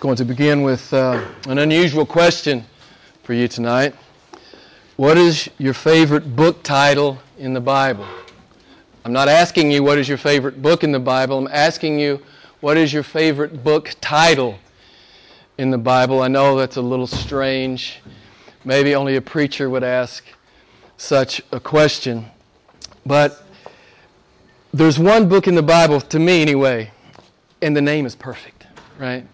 Going to begin with an unusual question for you tonight. What is your favorite book title in the Bible? I'm not asking you what is your favorite book in the Bible. I'm asking you what is your favorite book title in the Bible. I know that's a little strange. Maybe only a preacher would ask such a question. But there's one book in the Bible, to me anyway, and the name is perfect, right?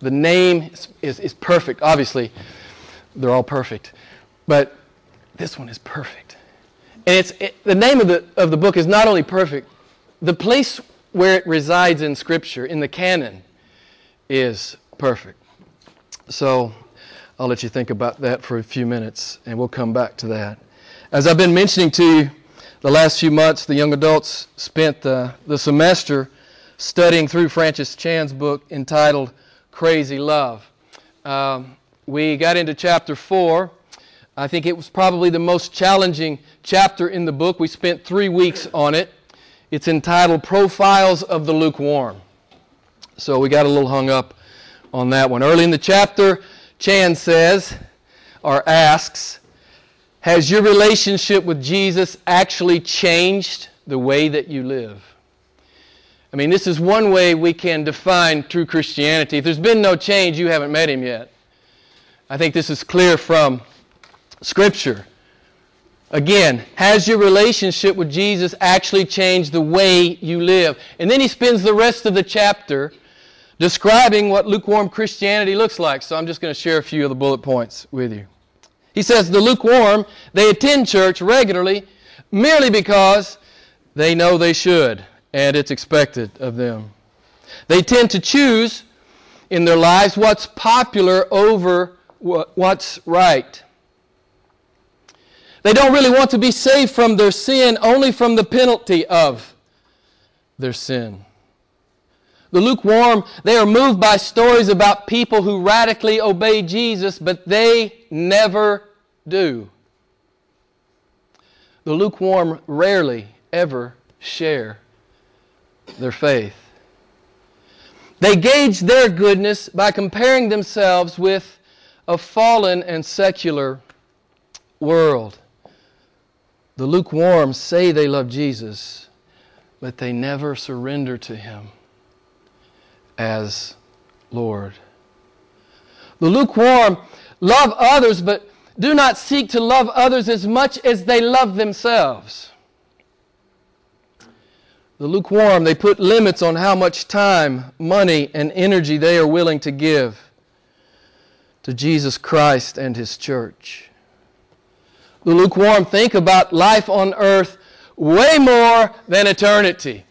The name is perfect. Obviously, they're all perfect, but this one is perfect. And the name of the book is not only perfect, the place where it resides in Scripture, in the canon, is perfect. So I'll let you think about that for a few minutes, and we'll come back to that. As I've been mentioning to you the last few months, the young adults spent the semester studying through Francis Chan's book entitled Crazy Love. We got into chapter 4. I think it was probably the most challenging chapter in the book. We spent 3 weeks on it. It's entitled Profiles of the Lukewarm. So we got a little hung up on that one. Early in the chapter, Chan says, or asks, has your relationship with Jesus actually changed the way that you live? I mean, this is one way we can define true Christianity. If there's been no change, you haven't met Him yet. I think this is clear from Scripture. Again, has your relationship with Jesus actually changed the way you live? And then he spends the rest of the chapter describing what lukewarm Christianity looks like. So I'm just going to share a few of the bullet points with you. He says, the lukewarm, they attend church regularly merely because they know they should. And it's expected of them. They tend to choose in their lives what's popular over what's right. They don't really want to be saved from their sin, only from the penalty of their sin. The lukewarm, they are moved by stories about people who radically obey Jesus, but they never do. The lukewarm rarely ever share their faith. They gauge their goodness by comparing themselves with a fallen and secular world. The lukewarm say they love Jesus, but they never surrender to Him as Lord. The lukewarm love others, but do not seek to love others as much as they love themselves. The lukewarm, they put limits on how much time, money, and energy they are willing to give to Jesus Christ and His church. The lukewarm think about life on earth way more than eternity.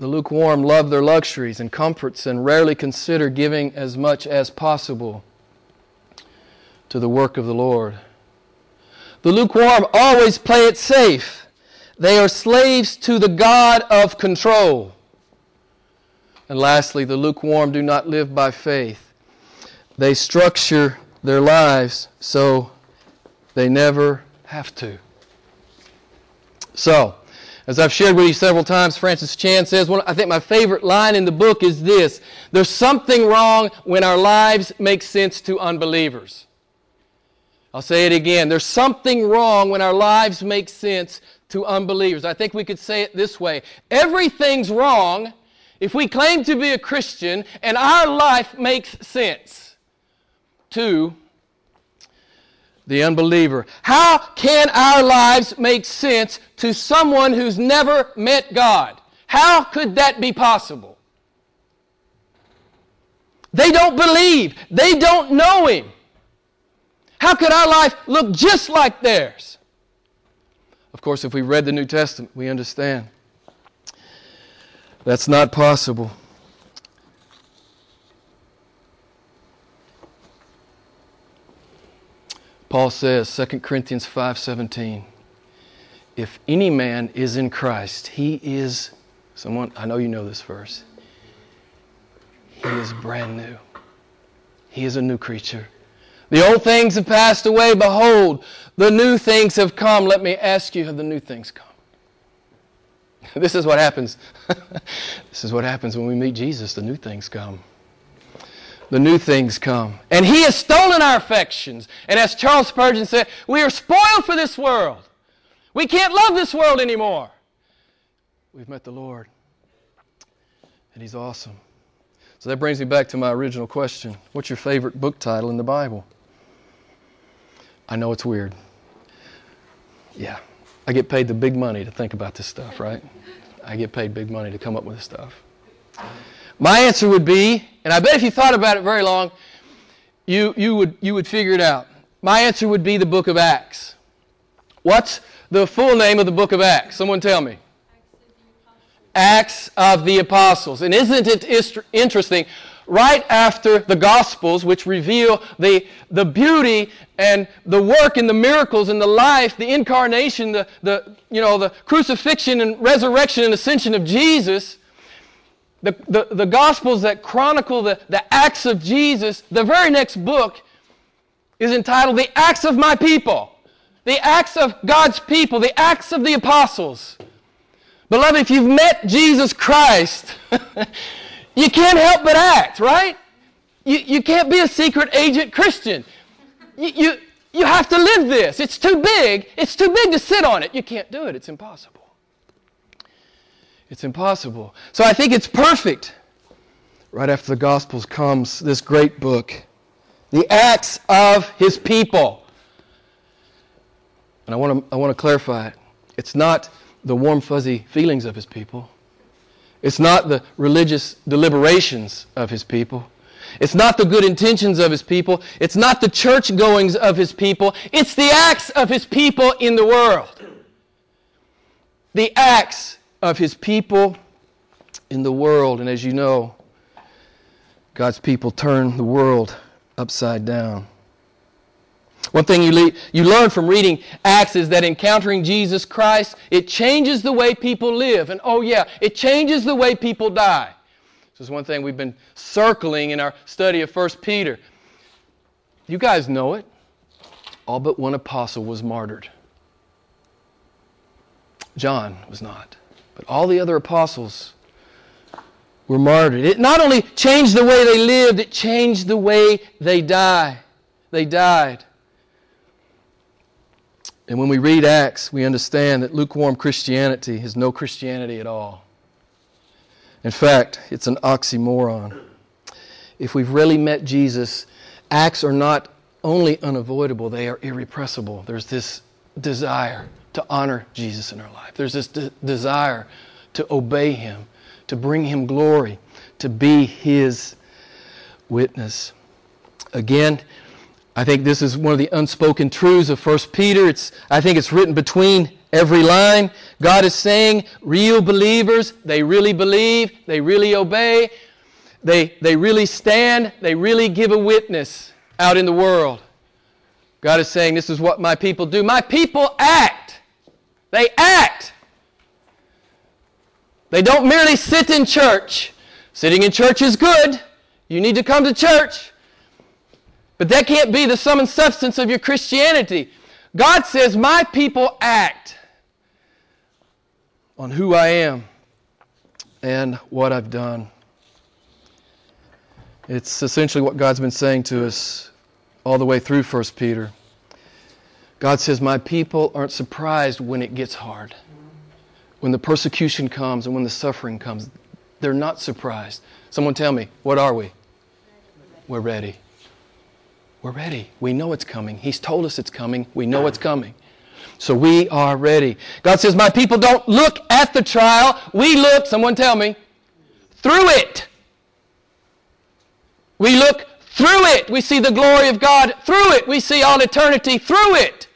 The lukewarm love their luxuries and comforts and rarely consider giving as much as possible to the work of the Lord. The lukewarm always play it safe. They are slaves to the God of control. And lastly, the lukewarm do not live by faith. They structure their lives so they never have to. So, as I've shared with you several times, Francis Chan says, I think my favorite line in the book is this: there's something wrong when our lives make sense to unbelievers. I'll say it again. There's something wrong when our lives make sense to unbelievers. I think we could say it this way. Everything's wrong if we claim to be a Christian and our life makes sense to the unbeliever. How can our lives make sense to someone who's never met God? How could that be possible? They don't believe. They don't know Him. How could our life look just like theirs? Of course, if we read the New Testament, we understand that's not possible. Paul says, 2 Corinthians 5:17, if any man is in Christ, he is, someone, I know you know this verse, he is brand new. He is a new creature. The old things have passed away. Behold, the new things have come. Let me ask you, have the new things come? This is what happens. This is what happens when we meet Jesus. The new things come. The new things come. And He has stolen our affections. And as Charles Spurgeon said, we are spoiled for this world. We can't love this world anymore. We've met the Lord. And He's awesome. So that brings me back to my original question. What's your favorite book title in the Bible? I know it's weird. Yeah. I get paid the big money to think about this stuff, right? I get paid big money to come up with this stuff. My answer would be, and I bet if you thought about it very long, you would figure it out. My answer would be the book of Acts. What's the full name of the book of Acts? Someone tell me. Acts of the Apostles. And isn't it interesting? Right after the Gospels, which reveal the beauty and the work and the miracles and the life, the incarnation, the crucifixion and resurrection and ascension of Jesus, the Gospels that chronicle the acts of Jesus, the very next book is entitled The Acts of My People, The Acts of God's People, The Acts of the Apostles. Beloved, if you've met Jesus Christ, you can't help but act, right? You can't be a secret agent Christian. You have to live this. It's too big. It's too big to sit on it. You can't do it. It's impossible. It's impossible. So I think it's perfect. Right after the Gospels comes this great book, The Acts of His People. And I want to clarify it. It's not the warm, fuzzy feelings of His people. It's not the religious deliberations of His people. It's not the good intentions of His people. It's not the church goings of His people. It's the acts of His people in the world. The acts of His people in the world. And as you know, God's people turn the world upside down. One thing you learn from reading Acts is that encountering Jesus Christ, it changes the way people live. And oh yeah, it changes the way people die. This is one thing we've been circling in our study of 1 Peter. You guys know it. All but one apostle was martyred. John was not. But all the other apostles were martyred. It not only changed the way they lived, it changed the way they died. And when we read Acts, we understand that lukewarm Christianity is no Christianity at all. In fact, it's an oxymoron. If we've really met Jesus, acts are not only unavoidable, they are irrepressible. There's this desire to honor Jesus in our life. There's this desire to obey Him, to bring Him glory, to be His witness. Again, I think this is one of the unspoken truths of 1 Peter. I think it's written between every line. God is saying, real believers, they really believe, they really obey, they really stand, they really give a witness out in the world. God is saying, this is what My people do. My people act. They act. They don't merely sit in church. Sitting in church is good. You need to come to church. But that can't be the sum and substance of your Christianity. God says, My people act on who I am and what I've done. It's essentially what God's been saying to us all the way through 1 Peter. God says, My people aren't surprised when it gets hard. When the persecution comes and when the suffering comes, they're not surprised. Someone tell me, what are we? We're ready. We're ready. We know it's coming. He's told us it's coming. We know it's coming. So we are ready. God says, My people don't look at the trial. We look, someone tell me, through it. We look through it. We see the glory of God through it. We see all eternity through it.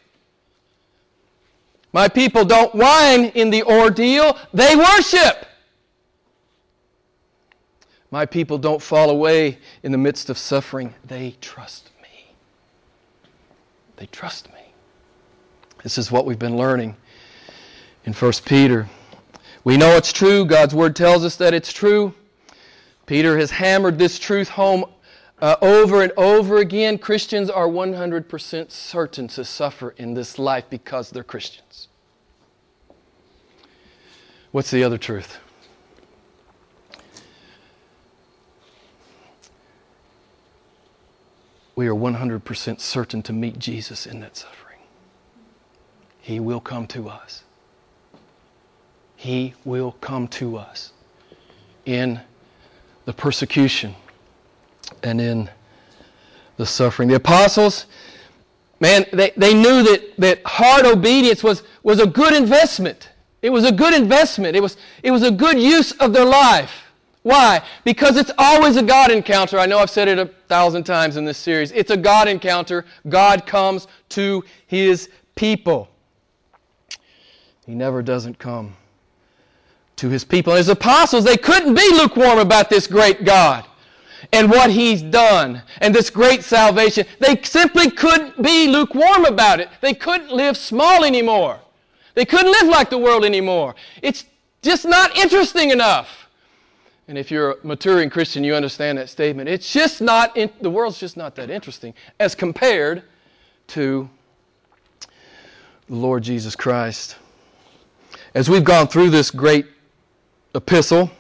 My people don't whine in the ordeal. They worship. My people don't fall away in the midst of suffering. They trust. They trust Me. This is what we've been learning in 1 Peter. We know it's true. God's Word tells us that it's true. Peter has hammered this truth home Over and over again, Christians are 100% certain to suffer in this life because they're Christians. What's the other truth? We are 100% certain to meet Jesus in that suffering. He will come to us. He will come to us in the persecution and in the suffering. The apostles, man, they knew that hard obedience was a good investment. It was a good investment. It was a good use of their life. Why? Because it's always a God encounter. I know I've said it 1,000 times in this series. It's a God encounter. God comes to His people. He never doesn't come to His people. And His apostles, they couldn't be lukewarm about this great God and what He's done and this great salvation. They simply couldn't be lukewarm about it. They couldn't live small anymore. They couldn't live like the world anymore. It's just not interesting enough. And if you're a maturing Christian, you understand that statement. It's just not, the world's just not that interesting as compared to the Lord Jesus Christ. As we've gone through this great epistle,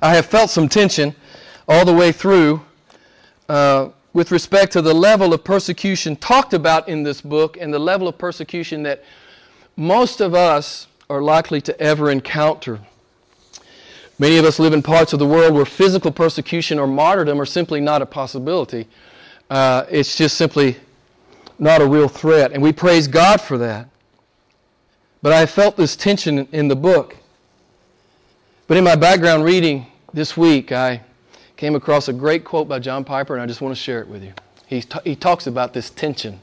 I have felt some tension all the way through with respect to the level of persecution talked about in this book and the level of persecution that most of us are likely to ever encounter. Many of us live in parts of the world where physical persecution or martyrdom are simply not a possibility. It's just simply not a real threat, and we praise God for that. But I felt this tension in the book. But in my background reading this week, I came across a great quote by John Piper, and I just want to share it with you. He talks about this tension.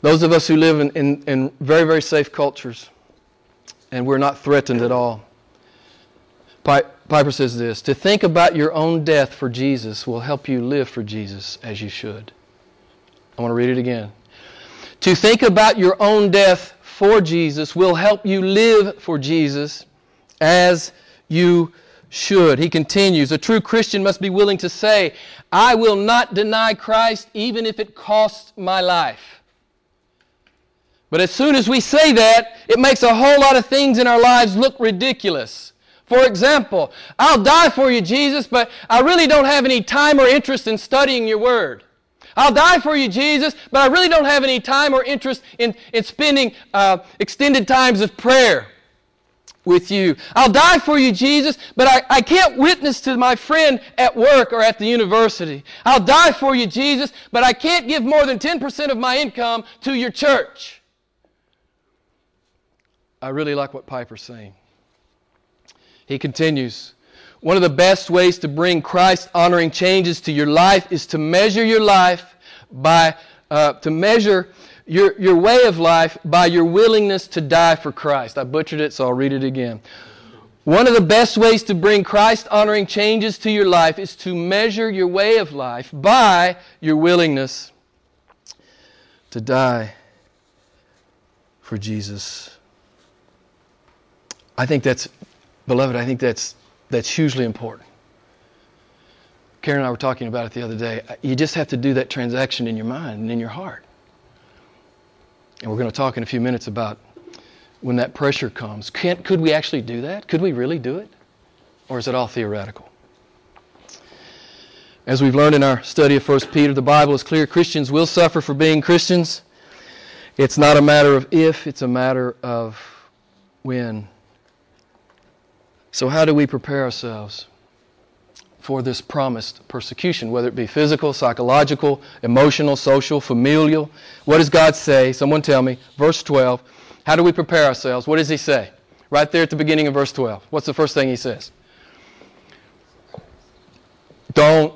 Those of us who live in very, very safe cultures, and we're not threatened at all. Piper says this: to think about your own death for Jesus will help you live for Jesus as you should. I want to read it again. To think about your own death for Jesus will help you live for Jesus as you should. He continues, a true Christian must be willing to say, I will not deny Christ even if it costs my life. But as soon as we say that, it makes a whole lot of things in our lives look ridiculous. For example, I'll die for you, Jesus, but I really don't have any time or interest in studying your word. I'll die for you, Jesus, but I really don't have any time or interest in spending extended times of prayer with you. I'll die for you, Jesus, but I can't witness to my friend at work or at the university. I'll die for you, Jesus, but I can't give more than 10% of my income to your church. I really like what Piper's saying. He continues, one of the best ways to bring Christ-honoring changes to your life is to measure your life by to measure your way of life by your willingness to die for Christ. I butchered it, so I'll read it again. One of the best ways to bring Christ-honoring changes to your life is to measure your way of life by your willingness to die for Jesus. I think that's, beloved, I think that's hugely important. Karen and I were talking about it the other day. You just have to do that transaction in your mind and in your heart. And we're going to talk in a few minutes about when that pressure comes. Could we actually do that? Could we really do it? Or is it all theoretical? As we've learned in our study of 1 Peter, the Bible is clear. Christians will suffer for being Christians. It's not a matter of if, it's a matter of when. So how do we prepare ourselves for this promised persecution, whether it be physical, psychological, emotional, social, familial? What does God say? Someone tell me. Verse 12. How do we prepare ourselves? What does He say? Right there at the beginning of verse 12. What's the first thing He says? Don't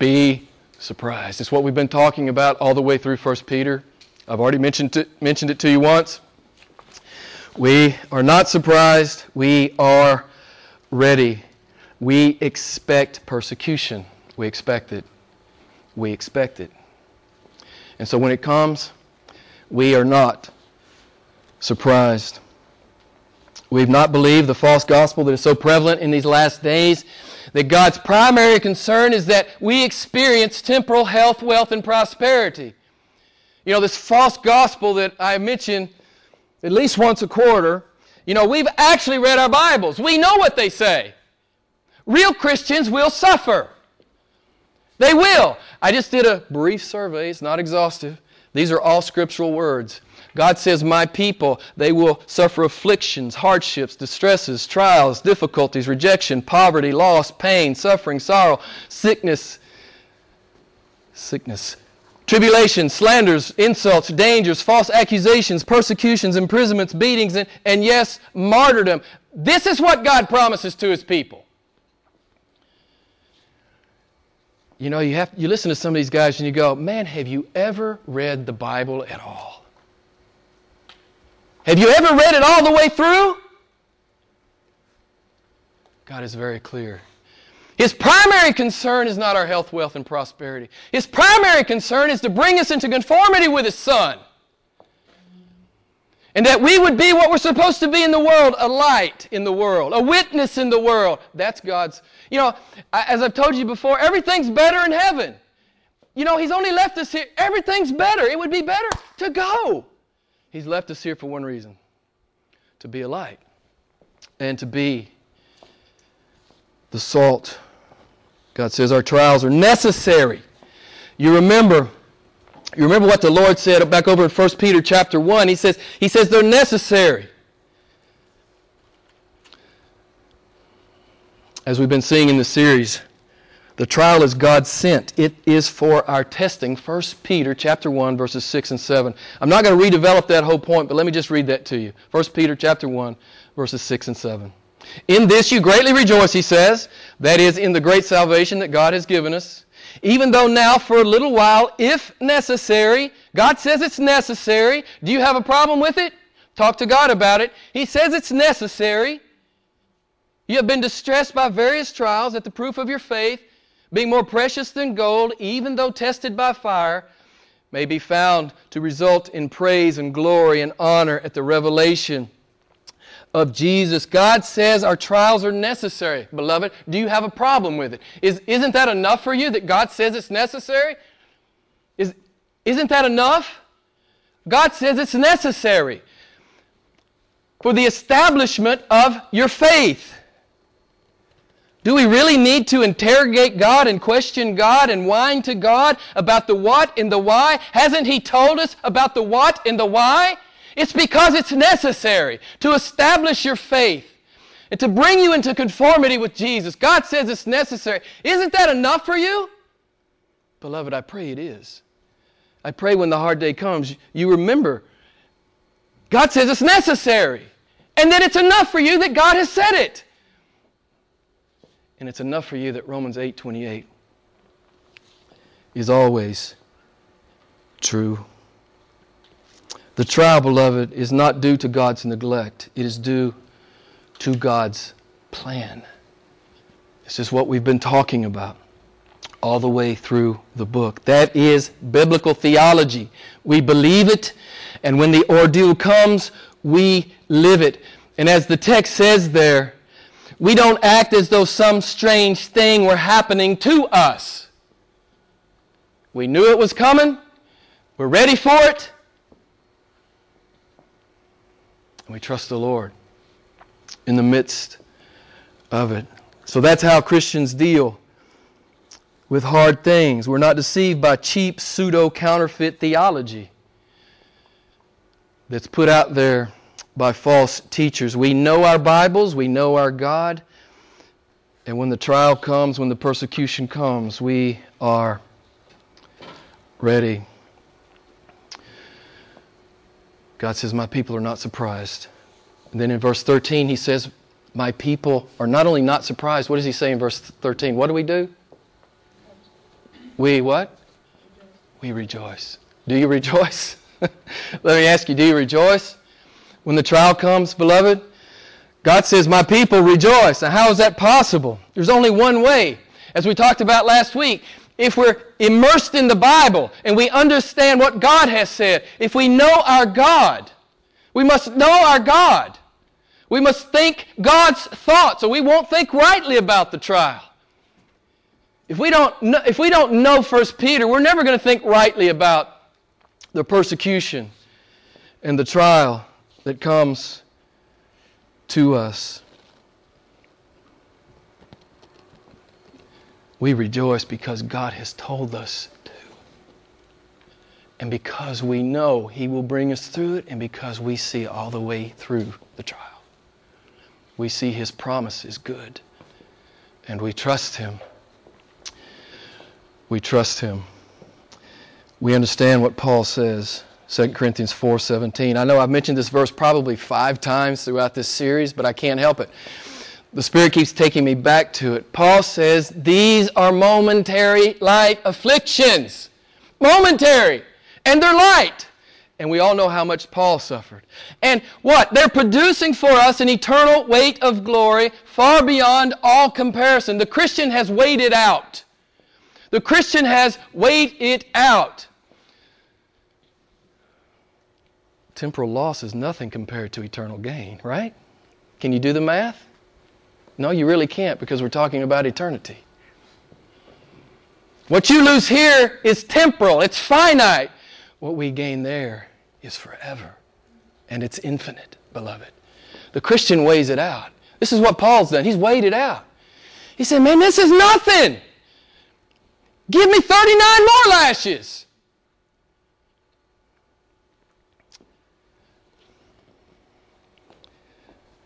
be surprised. It's what we've been talking about all the way through 1 Peter. I've already mentioned it to you once. We are not surprised. We are ready. We expect persecution. We expect it. We expect it. And so when it comes, we are not surprised. We've not believed the false gospel that is so prevalent in these last days That God's primary concern is that we experience temporal health, wealth, and prosperity. You know, this false gospel that I mention at least once a quarter, you know, we've actually read our Bibles. We know what they say. Real Christians will suffer. They will. I just did a brief survey. It's not exhaustive. These are all scriptural words. God says, my people, they will suffer afflictions, hardships, distresses, trials, difficulties, rejection, poverty, loss, pain, suffering, sorrow, sickness, tribulations, slanders, insults, dangers, false accusations, persecutions, imprisonments, beatings, and yes, martyrdom. This is what God promises to His people. You know, you listen to some of these guys and you go, man, have you ever read the Bible at all? Have you ever read it all the way through? God is very clear. His primary concern is not our health, wealth, and prosperity. His primary concern is to bring us into conformity with His Son. And that we would be what we're supposed to be in the world, a light in the world, a witness in the world. That's God's. You know, as I've told you before, everything's better in heaven. You know, He's only left us here. Everything's better. It would be better to go. He's left us here for one reason, to be a light and to be the salt. God says our trials are necessary. You remember what the Lord said back over in 1 Peter chapter 1. He says they're necessary. As we've been seeing in the series, the trial is God sent. It is for our testing. 1 Peter chapter 1, verses 6 and 7. I'm not going to redevelop that whole point, but let me just read that to you. 1 Peter chapter 1, verses 6 and 7. In this you greatly rejoice, he says, that is, in the great salvation that God has given us, even though now for a little while, if necessary, God says it's necessary. Do you have a problem with it? Talk to God about it. He says it's necessary. You have been distressed by various trials at the proof of your faith, being more precious than gold, even though tested by fire, may be found to result in praise and glory and honor at the revelation of Jesus. God says our trials are necessary. Beloved, do you have a problem with it? Isn't that enough for you that God says it's necessary? Isn't that enough? God says it's necessary for the establishment of your faith. Do we really need to interrogate God and question God and whine to God about the what and the why? Hasn't He told us about the what and the why? It's because it's necessary to establish your faith and to bring you into conformity with Jesus. God says it's necessary. Isn't that enough for you? Beloved, I pray it is. I pray when the hard day comes, you remember God says it's necessary and that it's enough for you that God has said it. And it's enough for you that Romans 8:28 is always true. The trial, beloved, is not due to God's neglect. It is due to God's plan. This is what we've been talking about all the way through the book. That is biblical theology. We believe it, and when the ordeal comes, we live it. And as the text says there, we don't act as though some strange thing were happening to us. We knew it was coming. We're ready for it. And we trust the Lord in the midst of it. So that's how Christians deal with hard things. We're not deceived by cheap, pseudo-counterfeit theology that's put out there by false teachers. We know our Bibles, we know our God, and when the trial comes, when the persecution comes, we are ready. God says, my people are not surprised. And then in verse 13, He says, my people are not only not surprised. What does He say in verse 13? What do? We what? We rejoice. Do you rejoice? Let me ask you, do you rejoice? When the trial comes, beloved, God says, my people rejoice. Now, how is that possible? There's only one way. As we talked about last week, if we're immersed in the Bible and we understand what God has said, if we know our God, we must know our God. We must think God's thoughts, or we won't think rightly about the trial. If we don't know 1 Peter, we're never going to think rightly about the persecution and the trial that comes to us. We rejoice because God has told us to. And because we know He will bring us through it, and because we see all the way through the trial. We see His promise is good, and we trust Him. We trust Him. We understand what Paul says, 2 Corinthians 4:17. I know I've mentioned this verse probably 5 times throughout this series, but I can't help it. The Spirit keeps taking me back to it. Paul says, these are momentary light afflictions. Momentary. And they're light. And we all know how much Paul suffered. And what? They're producing for us an eternal weight of glory far beyond all comparison. The Christian has weighed it out. The Christian has weighed it out. Temporal loss is nothing compared to eternal gain, right? Can you do the math? No, you really can't, because we're talking about eternity. What you lose here is temporal. It's finite. What we gain there is forever. And it's infinite, beloved. The Christian weighs it out. This is what Paul's done. He's weighed it out. He said, man, this is nothing. Give me 39 more lashes.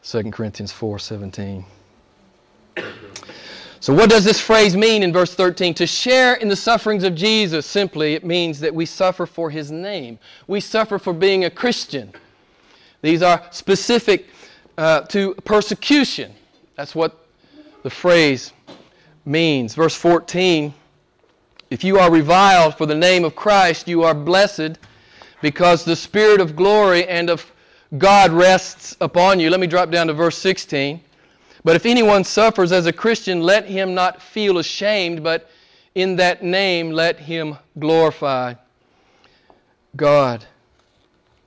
Second Corinthians 4:17. So what does this phrase mean in verse 13? To share in the sufferings of Jesus, simply, it means that we suffer for His name. We suffer for being a Christian. These are specific to persecution. That's what the phrase means. Verse 14, if you are reviled for the name of Christ, you are blessed, because the Spirit of glory and of God rests upon you. Let me drop down to verse 16. But if anyone suffers as a Christian, let him not feel ashamed, but in that name let him glorify God.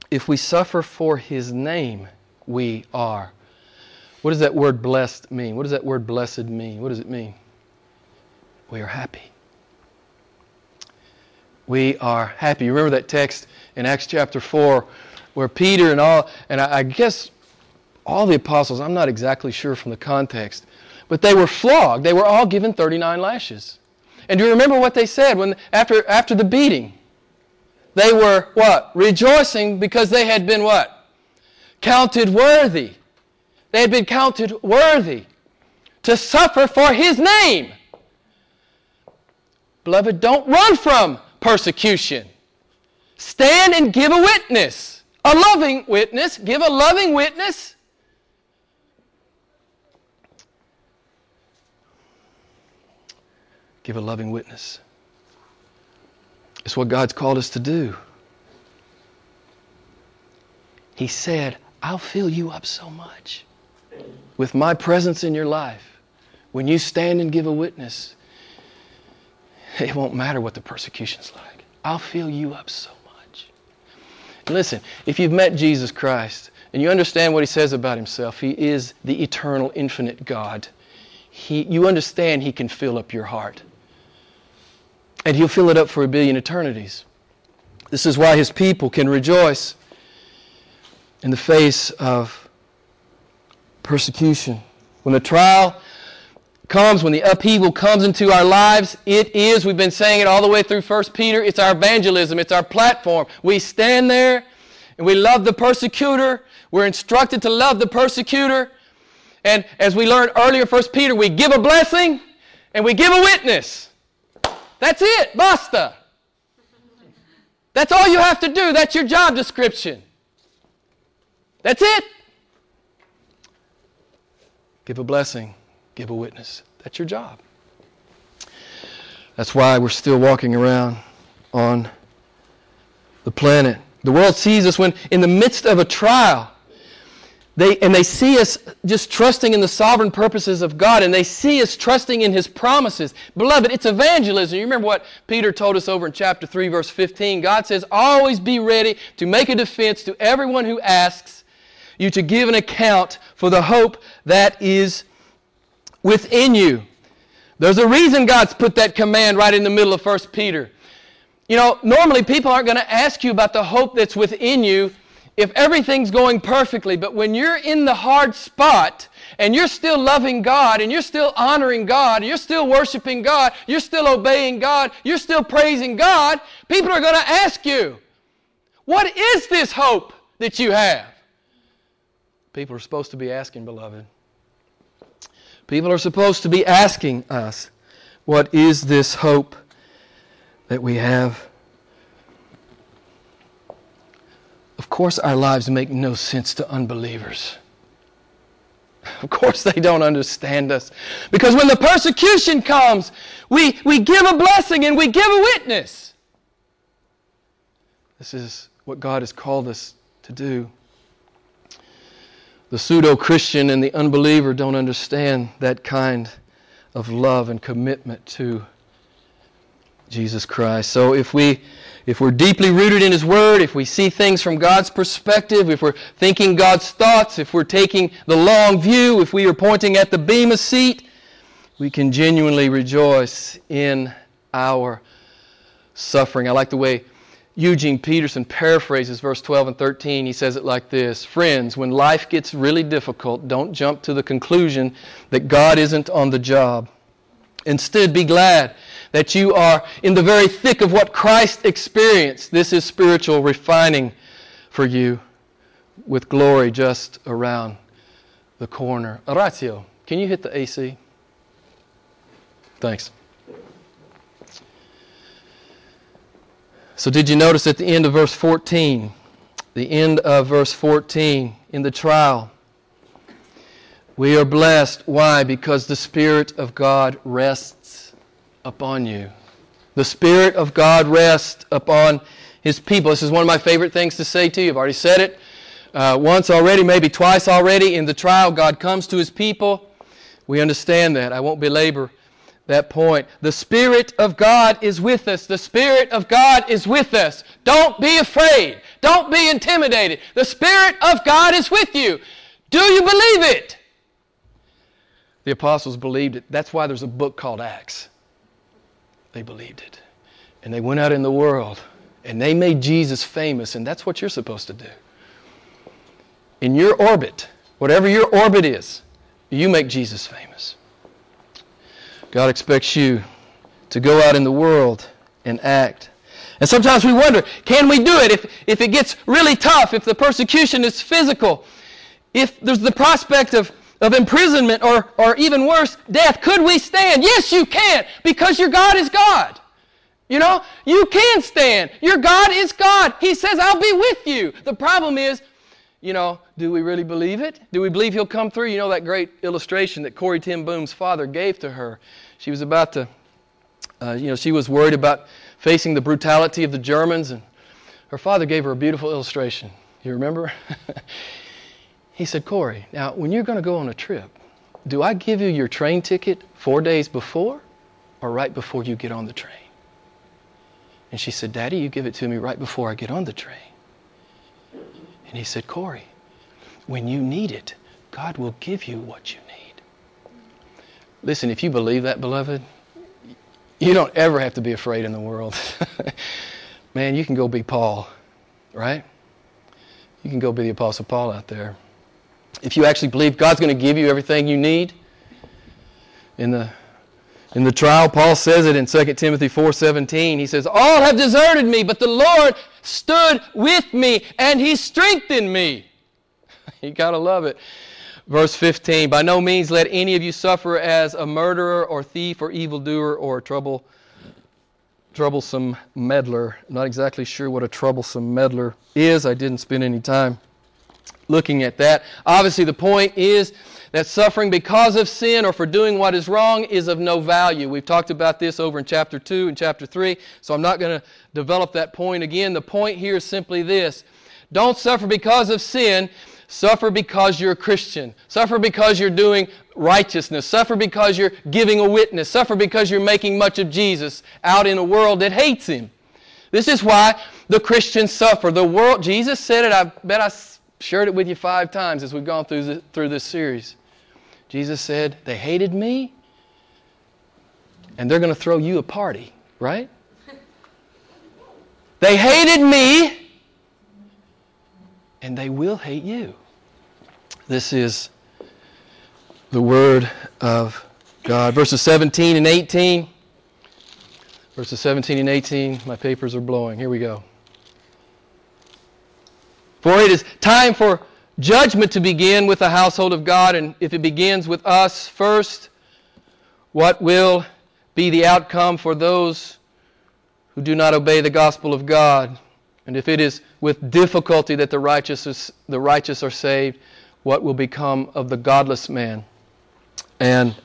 If we suffer for His name, we are. What does that word blessed mean? What does that word blessed mean? What does it mean? We are happy. We are happy. You remember that text in Acts chapter 4 where Peter and all, and I guess all the apostles, I'm not exactly sure from the context, but they were flogged. They were all given 39 lashes. And do you remember what they said when after the beating? They were what? Rejoicing, because they had been what? Counted worthy. They had been counted worthy to suffer for His name. Beloved, don't run from persecution. Stand and give a witness. A loving witness. Give a loving witness. Give a loving witness. It's what God's called us to do. He said, I'll fill you up so much with my presence in your life. When you stand and give a witness, it won't matter what the persecution's like. I'll fill you up so much. And listen, if you've met Jesus Christ and you understand what He says about Himself, He is the eternal, infinite God. You understand He can fill up your heart. And He'll fill it up for 1 billion eternities. This is why His people can rejoice in the face of persecution. When the trial comes, when the upheaval comes into our lives, it is, we've been saying it all the way through 1 Peter, it's our evangelism, it's our platform. We stand there and we love the persecutor. We're instructed to love the persecutor. And as we learned earlier, 1 Peter, we give a blessing and we give a witness. That's it. Basta. That's all you have to do. That's your job description. That's it. Give a blessing. Give a witness. That's your job. That's why we're still walking around on the planet. The world sees us when in the midst of a trial. They see us just trusting in the sovereign purposes of God, and they see us trusting in His promises. Beloved, it's evangelism. You remember what Peter told us over in chapter 3, verse 15. God says, always be ready to make a defense to everyone who asks you to give an account for the hope that is within you. There's a reason God's put that command right in the middle of 1 Peter. You know, normally people aren't going to ask you about the hope that's within you if everything's going perfectly. But when you're in the hard spot and you're still loving God and you're still honoring God and you're still worshiping God, you're still obeying God, you're still praising God, people are going to ask you, what is this hope that you have? People are supposed to be asking, beloved. People are supposed to be asking us, what is this hope that we have? Of course our lives make no sense to unbelievers. Of course they don't understand us. Because when the persecution comes, we give a blessing and we give a witness. This is what God has called us to do. The pseudo-Christian and the unbeliever don't understand that kind of love and commitment to Jesus Christ. So if we're deeply rooted in His Word, if we see things from God's perspective, if we're thinking God's thoughts, if we're taking the long view, if we are pointing at the Bema seat, we can genuinely rejoice in our suffering. I like the way Eugene Peterson paraphrases verse 12 and 13. He says it like this: friends, when life gets really difficult, don't jump to the conclusion that God isn't on the job. Instead, be glad that you are in the very thick of what Christ experienced. This is spiritual refining for you, with glory just around the corner. Horatio, can you hit the AC? Thanks. So did you notice at the end of verse 14, in the trial, we are blessed. Why? Because the Spirit of God rests upon you. The Spirit of God rests upon His people. This is one of my favorite things to say to you. I've already said it once already, maybe twice already. In the trial, God comes to His people. We understand that. I won't belabor that point. The Spirit of God is with us. The Spirit of God is with us. Don't be afraid. Don't be intimidated. The Spirit of God is with you. Do you believe it? The apostles believed it. That's why there's a book called Acts. They believed it. And they went out in the world and they made Jesus famous, and that's what you're supposed to do. In your orbit, whatever your orbit is, you make Jesus famous. God expects you to go out in the world and act. And sometimes we wonder, can we do it if it gets really tough, if the persecution is physical, if there's the prospect of imprisonment or even worse, death? Could we stand? Yes, you can, because your God is God. You know, you can stand. Your God is God. He says, I'll be with you. The problem is, you know, do we really believe it? Do we believe He'll come through? You know that great illustration that Corrie ten Boom's father gave to her. She was about to, she was worried about facing the brutality of the Germans, and her father gave her a beautiful illustration. You remember? He said, Corey, now when you're going to go on a trip, do I give you your train ticket 4 days before or right before you get on the train? And she said, Daddy, you give it to me right before I get on the train. And he said, Corey, when you need it, God will give you what you need. Listen, if you believe that, beloved, you don't ever have to be afraid in the world. Man, you can go be Paul, right? You can go be the Apostle Paul out there. If you actually believe God's going to give you everything you need in the trial. Paul says it in 2 Timothy 4:17. He says, all have deserted me, but the Lord stood with me, and He strengthened me. You got to love it. Verse 15, by no means let any of you suffer as a murderer or thief or evildoer or a troublesome meddler. I'm not exactly sure what a troublesome meddler is. I didn't spend any time looking at that. Obviously, the point is that suffering because of sin or for doing what is wrong is of no value. We've talked about this over in chapter 2 and chapter 3, so I'm not going to develop that point again. The point here is simply this: don't suffer because of sin. Suffer because you're a Christian. Suffer because you're doing righteousness. Suffer because you're giving a witness. Suffer because you're making much of Jesus out in a world that hates Him. This is why the Christians suffer. The world, Jesus said it, I bet I shared it with you 5 times as we've gone through this series. Jesus said, they hated me, and they're going to throw you a party, right? They hated me, and they will hate you. This is the Word of God. Verses 17 and 18. Verses 17 and 18. My papers are blowing. Here we go. For it is time for judgment to begin with the household of God, and if it begins with us first, what will be the outcome for those who do not obey the gospel of God? And if it is with difficulty that the righteous are saved, what will become of the godless man and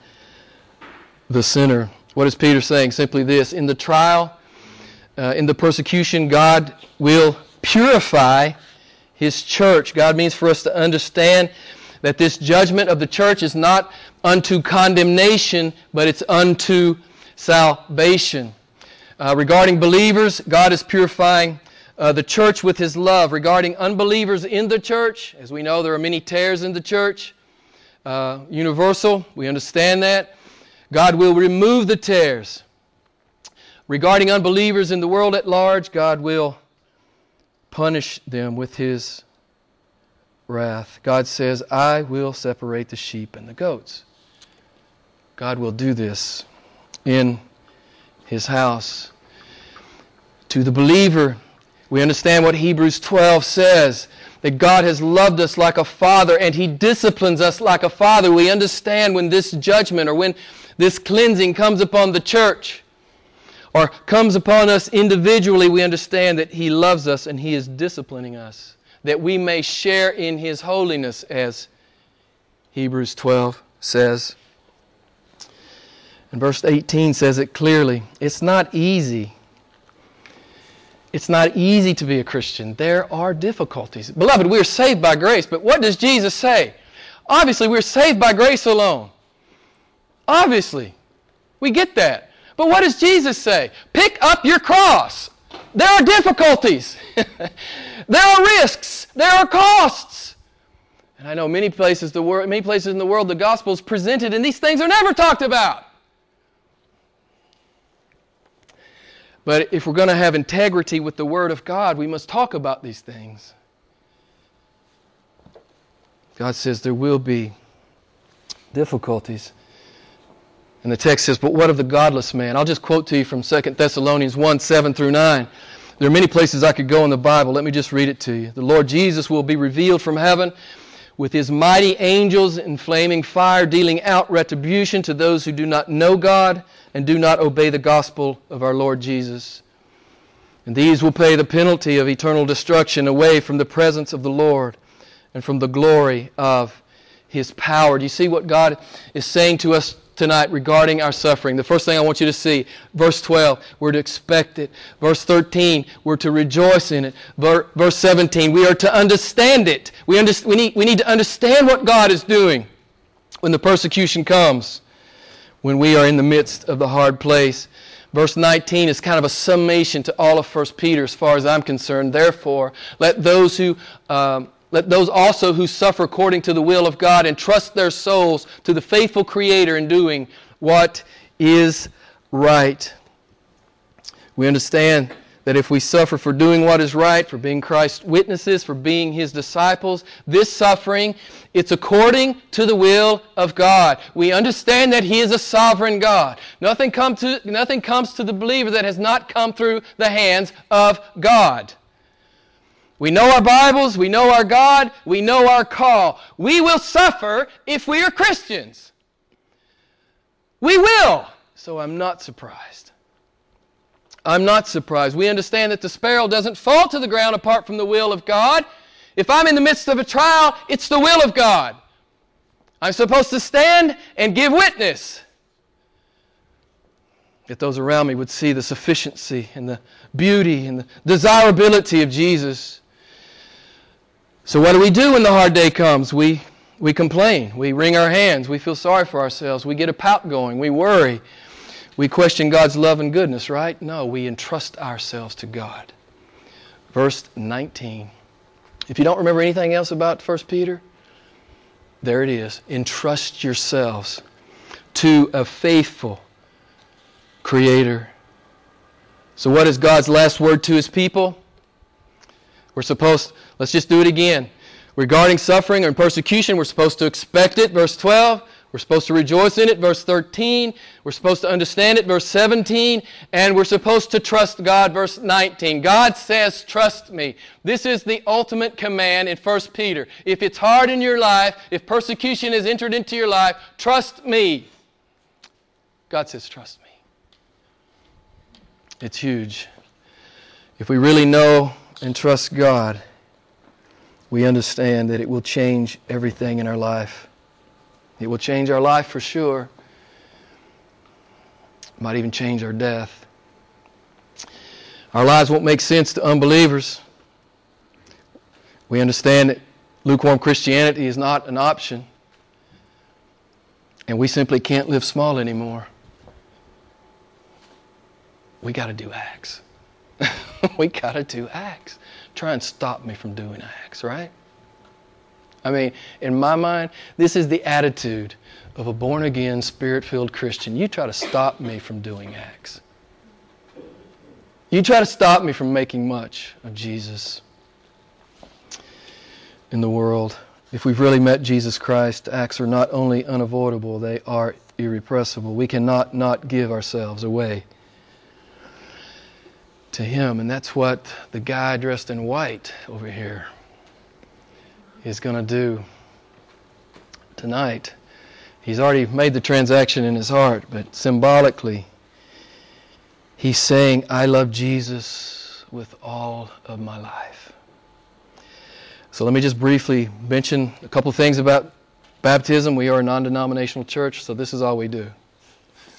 the sinner? What is Peter saying? Simply this: in the trial, in the persecution, God will purify His church. God means for us to understand that this judgment of the church is not unto condemnation, but it's unto salvation. Regarding believers, God is purifying the church with His love. Regarding unbelievers in the church, as we know, there are many tares in the church. Universal, we understand that. God will remove the tares. Regarding unbelievers in the world at large, God will punish them with His wrath. God says, I will separate the sheep and the goats. God will do this in His house. To the believer, we understand what Hebrews 12 says, that God has loved us like a father and He disciplines us like a father. We understand when this judgment or when this cleansing comes upon the church, or comes upon us individually, we understand that He loves us and He is disciplining us, that we may share in His holiness, as Hebrews 12 says. And verse 18 says it clearly. It's not easy. It's not easy to be a Christian. There are difficulties. Beloved, we are saved by grace, but what does Jesus say? Obviously, we're saved by grace alone. Obviously. We get that. But what does Jesus say? Pick up your cross. There are difficulties. There are risks. There are costs. And I know many places in the world the gospel is presented and these things are never talked about. But if we're going to have integrity with the Word of God, we must talk about these things. God says there will be difficulties. And the text says, but what of the godless man? I'll just quote to you from 2 Thessalonians 1, 7 through 9. There are many places I could go in the Bible. Let me just read it to you. The Lord Jesus will be revealed from heaven with His mighty angels in flaming fire, dealing out retribution to those who do not know God and do not obey the gospel of our Lord Jesus. And these will pay the penalty of eternal destruction away from the presence of the Lord and from the glory of His power. Do you see what God is saying to us tonight regarding our suffering? The first thing I want you to see, verse 12, we're to expect it. Verse 13, we're to rejoice in it. Verse 17, we are to understand it. We need to understand what God is doing when the persecution comes, when we are in the midst of the hard place. Verse 19 is kind of a summation to all of 1 Peter as far as I'm concerned. Therefore, let those also who suffer according to the will of God entrust their souls to the faithful Creator in doing what is right. We understand that if we suffer for doing what is right, for being Christ's witnesses, for being His disciples, this suffering, it's according to the will of God. We understand that He is a sovereign God. Nothing comes to the believer that has not come through the hands of God. We know our Bibles, we know our God, we know our call. We will suffer if we are Christians. We will. So I'm not surprised. I'm not surprised. We understand that the sparrow doesn't fall to the ground apart from the will of God. If I'm in the midst of a trial, it's the will of God. I'm supposed to stand and give witness, that those around me would see the sufficiency and the beauty and the desirability of Jesus. So what do we do when the hard day comes? We complain. We wring our hands. We feel sorry for ourselves. We get a pout going. We worry. We question God's love and goodness, right? No, we entrust ourselves to God. Verse 19. If you don't remember anything else about 1 Peter, there it is. Entrust yourselves to a faithful creator. So what is God's last word to his people? Let's just do it again. Regarding suffering and persecution, we're supposed to expect it, verse 12. We're supposed to rejoice in it, verse 13. We're supposed to understand it, verse 17. And we're supposed to trust God, verse 19. God says, trust me. This is the ultimate command in 1 Peter. If it's hard in your life, if persecution has entered into your life, trust me. God says, trust me. It's huge. If we really know and trust God, we understand that it will change everything in our life. It will change our life for sure. It might even change our death. Our lives won't make sense to unbelievers. We understand that lukewarm Christianity is not an option. And we simply can't live small anymore. We got to do acts. We got to do acts. Try and stop me from doing acts, right? I mean, in my mind, this is the attitude of a born-again, spirit-filled Christian. You try to stop me from doing acts. You try to stop me from making much of Jesus in the world. If we've really met Jesus Christ, acts are not only unavoidable, they are irrepressible. We cannot not give ourselves away to Him. And that's what the guy dressed in white over here is going to do tonight. He's already made the transaction in his heart, but symbolically, he's saying, I love Jesus with all of my life. So let me just briefly mention a couple things about baptism. We are a non-denominational church, so this is all we do.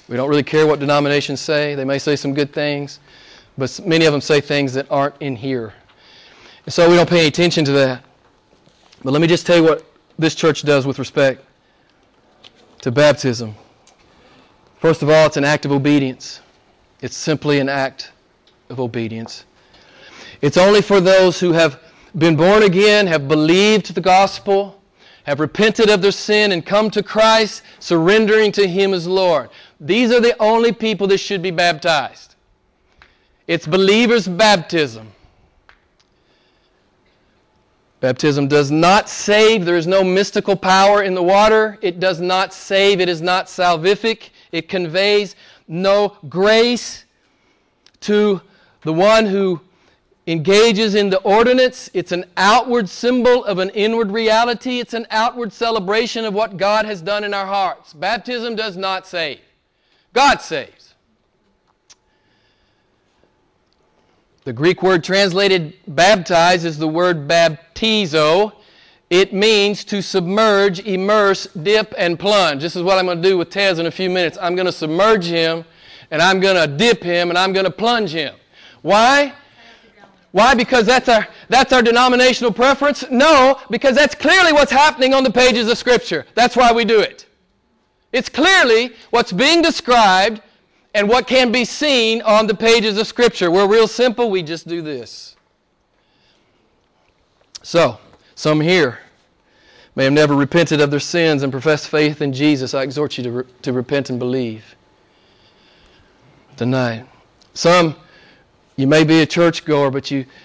We don't really care what denominations say. They may say some good things, but many of them say things that aren't in here. And so we don't pay any attention to that. But let me just tell you what this church does with respect to baptism. First of all, it's an act of obedience. It's simply an act of obedience. It's only for those who have been born again, have believed the gospel, have repented of their sin and come to Christ, surrendering to Him as Lord. These are the only people that should be baptized. It's believers' baptism. Baptism does not save. There is no mystical power in the water. It does not save. It is not salvific. It conveys no grace to the one who engages in the ordinance. It's an outward symbol of an inward reality. It's an outward celebration of what God has done in our hearts. Baptism does not save. God saves. The Greek word translated baptize is the word baptizo. It means to submerge, immerse, dip, and plunge. This is what I'm going to do with Tez in a few minutes. I'm going to submerge him, and I'm going to dip him, and I'm going to plunge him. Why? Why? Because that's our denominational preference? No, because that's clearly what's happening on the pages of Scripture. That's why we do it. It's clearly what's being described and what can be seen on the pages of Scripture. We're real simple. We just do this. So, some here may have never repented of their sins and professed faith in Jesus. I exhort you to repent and believe tonight. Some, you may be a churchgoer,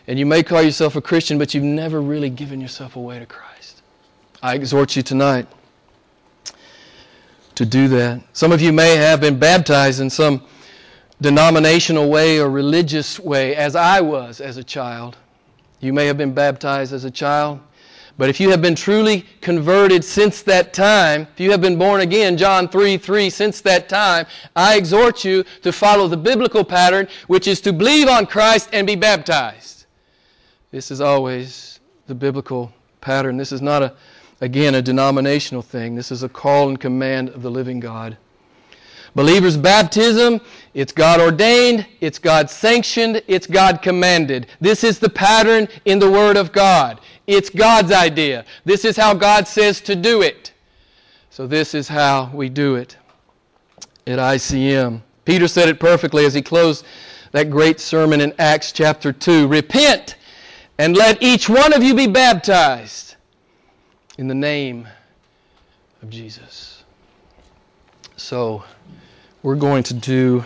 and you may call yourself a Christian, but you've never really given yourself away to Christ. I exhort you tonight to do that. Some of you may have been baptized in some denominational way or religious way, as I was as a child. You may have been baptized as a child, but if you have been truly converted since that time, if you have been born again, John 3:3, since that time, I exhort you to follow the biblical pattern, which is to believe on Christ and be baptized. This is always the biblical pattern. This is not a denominational thing. This is a call and command of the living God. Believers' baptism, it's God-ordained, it's God-sanctioned, it's God-commanded. This is the pattern in the Word of God. It's God's idea. This is how God says to do it. So this is how we do it at ICM. Peter said it perfectly as he closed that great sermon in Acts chapter 2. Repent and let each one of you be baptized in the name of Jesus. So we're going to do